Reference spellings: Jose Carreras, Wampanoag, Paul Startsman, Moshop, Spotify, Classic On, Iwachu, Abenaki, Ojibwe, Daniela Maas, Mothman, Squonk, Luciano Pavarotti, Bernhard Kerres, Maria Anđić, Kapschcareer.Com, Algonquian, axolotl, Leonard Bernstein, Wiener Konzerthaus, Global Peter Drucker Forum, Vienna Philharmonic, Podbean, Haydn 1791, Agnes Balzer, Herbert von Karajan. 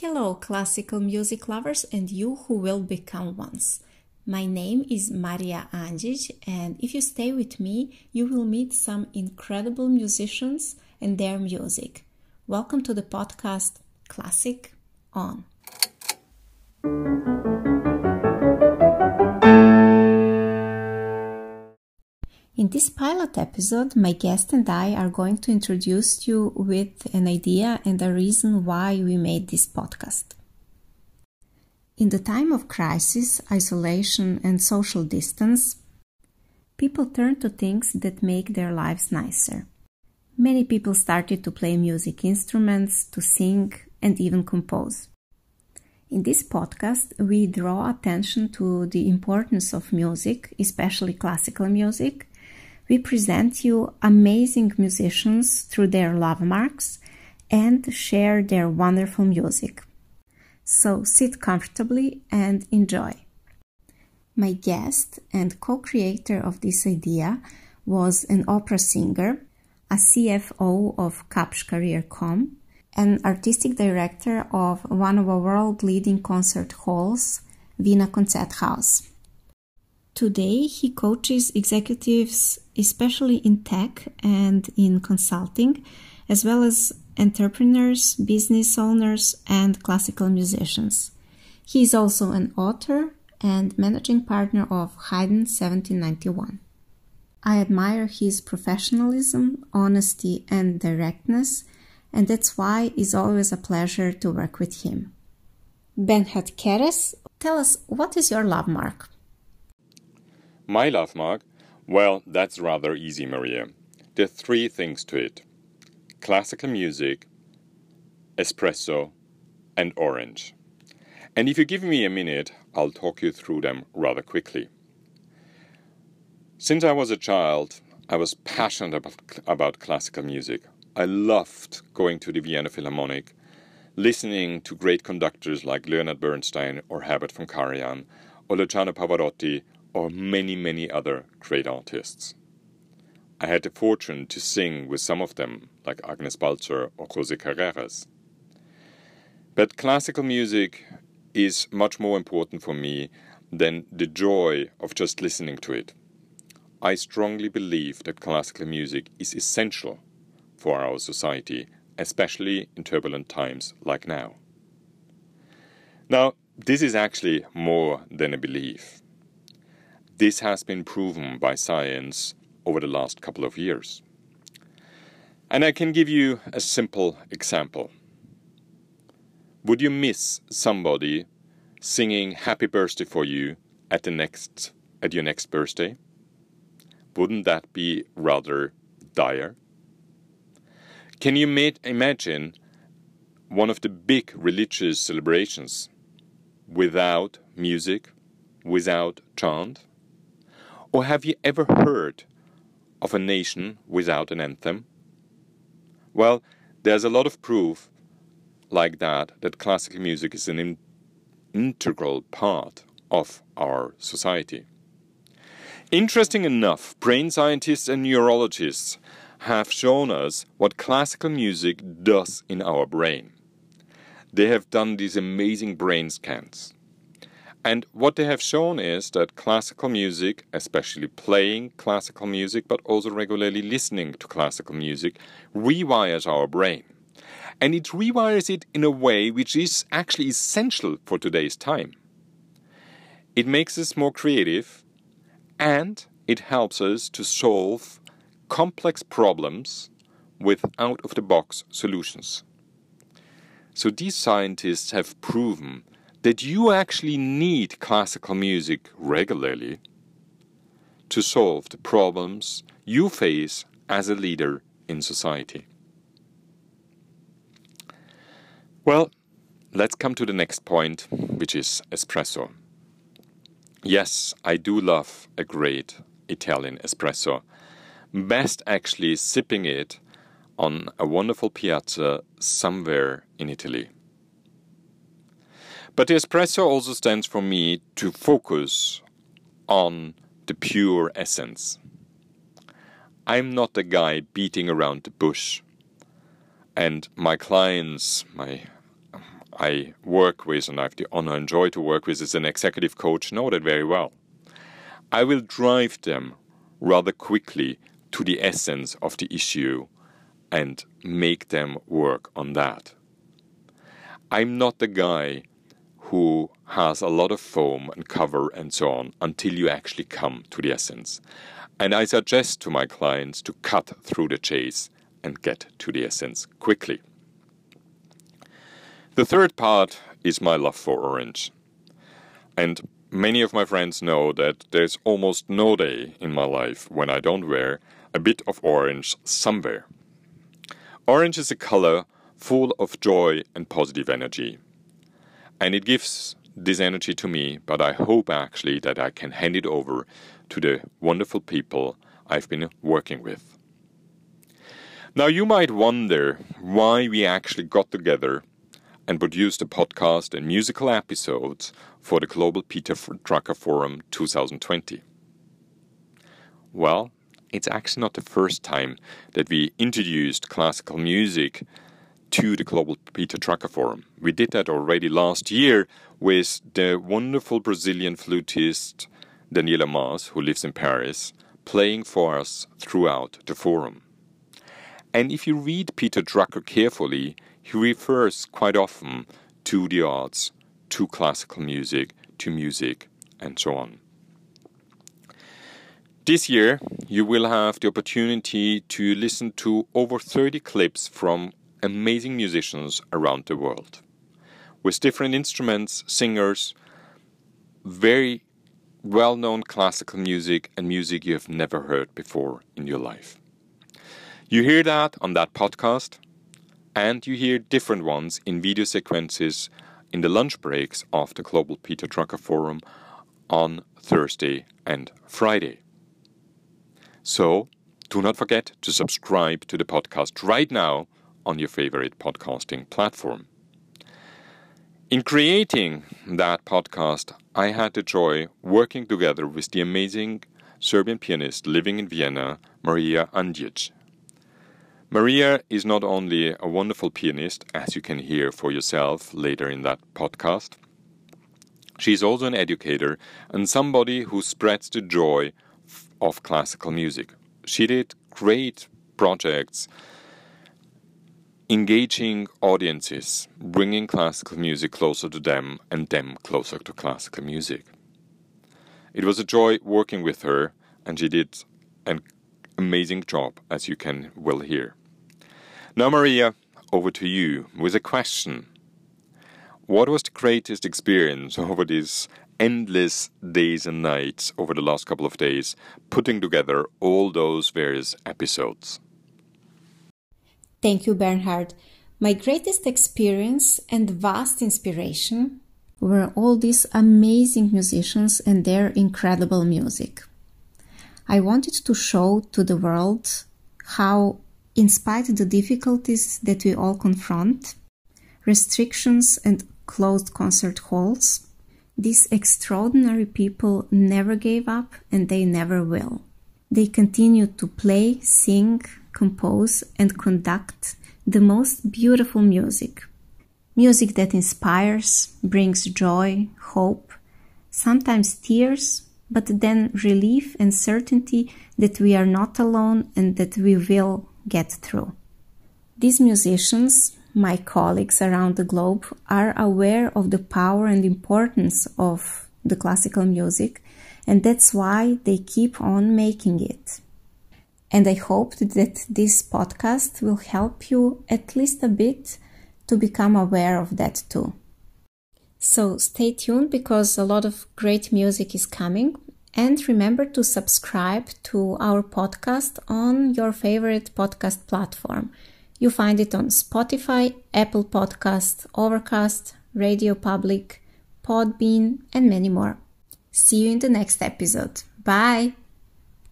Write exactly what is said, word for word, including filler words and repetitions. Hello, classical music lovers and you who will become ones. My name is Maria Anđić, and if you stay with me, you will meet some incredible musicians and their music. Welcome to the podcast Classic On. In this pilot episode, my guest and I are going to introduce you with an idea and a reason why we made this podcast. In the time of crisis, isolation, and social distance, people turn to things that make their lives nicer. Many people started to play music instruments, to sing, and even compose. In this podcast, we draw attention to the importance of music, especially classical music. We present you amazing musicians through their landmarks and share their wonderful music. So sit comfortably and enjoy. My guest and co-creator of this idea was an opera singer, a C F O of Kapschcareer dot com, an artistic director of one of our world-leading concert halls, Wiener Konzerthaus. Today, he coaches executives, especially in tech and in consulting, as well as entrepreneurs, business owners, and classical musicians. He is also an author and managing partner of Haydn seventeen ninety-one. I admire his professionalism, honesty, and directness, and that's why it's always a pleasure to work with him. Bernhard Kerres, tell us, what is your landmark? My landmark? Well, that's rather easy, Maria. There are three things to it. Classical music, espresso, and orange. And if you give me a minute, I'll talk you through them rather quickly. Since I was a child, I was passionate about, about classical music. I loved going to the Vienna Philharmonic, listening to great conductors like Leonard Bernstein or Herbert von Karajan or Luciano Pavarotti, or many, many other great artists. I had the fortune to sing with some of them, like Agnes Balzer or Jose Carreras. But classical music is much more important for me than the joy of just listening to it. I strongly believe that classical music is essential for our society, especially in turbulent times like now. Now, this is actually more than a belief. This has been proven by science over the last couple of years. And I can give you a simple example. Would you miss somebody singing Happy Birthday for you at the next at your next birthday? Wouldn't that be rather dire? Can you ma- imagine one of the big religious celebrations without music, without chant? Or have you ever heard of a nation without an anthem? Well, there's a lot of proof like that, that classical music is an in- integral part of our society. Interesting enough, brain scientists and neurologists have shown us what classical music does in our brain. They have done these amazing brain scans. And what they have shown is that classical music, especially playing classical music, but also regularly listening to classical music, rewires our brain. And it rewires it in a way which is actually essential for today's time. It makes us more creative, and it helps us to solve complex problems with out-of-the-box solutions. So these scientists have proven that you actually need classical music regularly to solve the problems you face as a leader in society. Well, let's come to the next point, which is espresso. Yes, I do love a great Italian espresso. Best actually sipping it on a wonderful piazza somewhere in Italy. But the espresso also stands for me to focus on the pure essence. I'm not the guy beating around the bush. And my clients, my I work with and I have the honor and joy to work with as an executive coach know that very well. I will drive them rather quickly to the essence of the issue and make them work on that. I'm not the guy who has a lot of foam and cover and so on until you actually come to the essence. And I suggest to my clients to cut through the chase and get to the essence quickly. The third part is my love for orange. And many of my friends know that there's almost no day in my life when I don't wear a bit of orange somewhere. Orange is a color full of joy and positive energy. And it gives this energy to me, but I hope actually that I can hand it over to the wonderful people I've been working with. Now you might wonder why we actually got together and produced a podcast and musical episodes for the Global Peter Drucker Forum twenty twenty. Well, it's actually not the first time that we introduced classical music to the Global Peter Drucker Forum. We did that already last year with the wonderful Brazilian flutist Daniela Maas, who lives in Paris, playing for us throughout the forum. And if you read Peter Drucker carefully, he refers quite often to the arts, to classical music, to music, and so on. This year, you will have the opportunity to listen to over thirty clips from amazing musicians around the world, with different instruments, singers, very well-known classical music and music you have never heard before in your life. You hear that on that podcast, and you hear different ones in video sequences in the lunch breaks of the Global Peter Drucker Forum on Thursday and Friday. So, do not forget to subscribe to the podcast right now on your favorite podcasting platform. In creating that podcast, I had the joy working together with the amazing Serbian pianist living in Vienna, Maria Anđić. Maria is not only a wonderful pianist, as you can hear for yourself later in that podcast, she is also an educator and somebody who spreads the joy of classical music. She did great projects engaging audiences, bringing classical music closer to them and them closer to classical music. It was a joy working with her, and she did an amazing job, as you can well hear. Now, Maria, over to you with a question. What was the greatest experience over these endless days and nights over the last couple of days, putting together all those various episodes? Thank you, Bernhard. My greatest experience and vast inspiration were all these amazing musicians and their incredible music. I wanted to show to the world how, in spite of the difficulties that we all confront, restrictions and closed concert halls, these extraordinary people never gave up and they never will. They continued to play, sing, compose and conduct the most beautiful music. Music that inspires, brings joy, hope, sometimes tears, but then relief and certainty that we are not alone and that we will get through. These musicians, my colleagues around the globe, are aware of the power and importance of the classical music, and that's why they keep on making it. And I hope that this podcast will help you at least a bit to become aware of that too. So stay tuned, because a lot of great music is coming. And remember to subscribe to our podcast on your favorite podcast platform. You find it on Spotify, Apple Podcasts, Overcast, Radio Public, Podbean, and many more. See you in the next episode. Bye!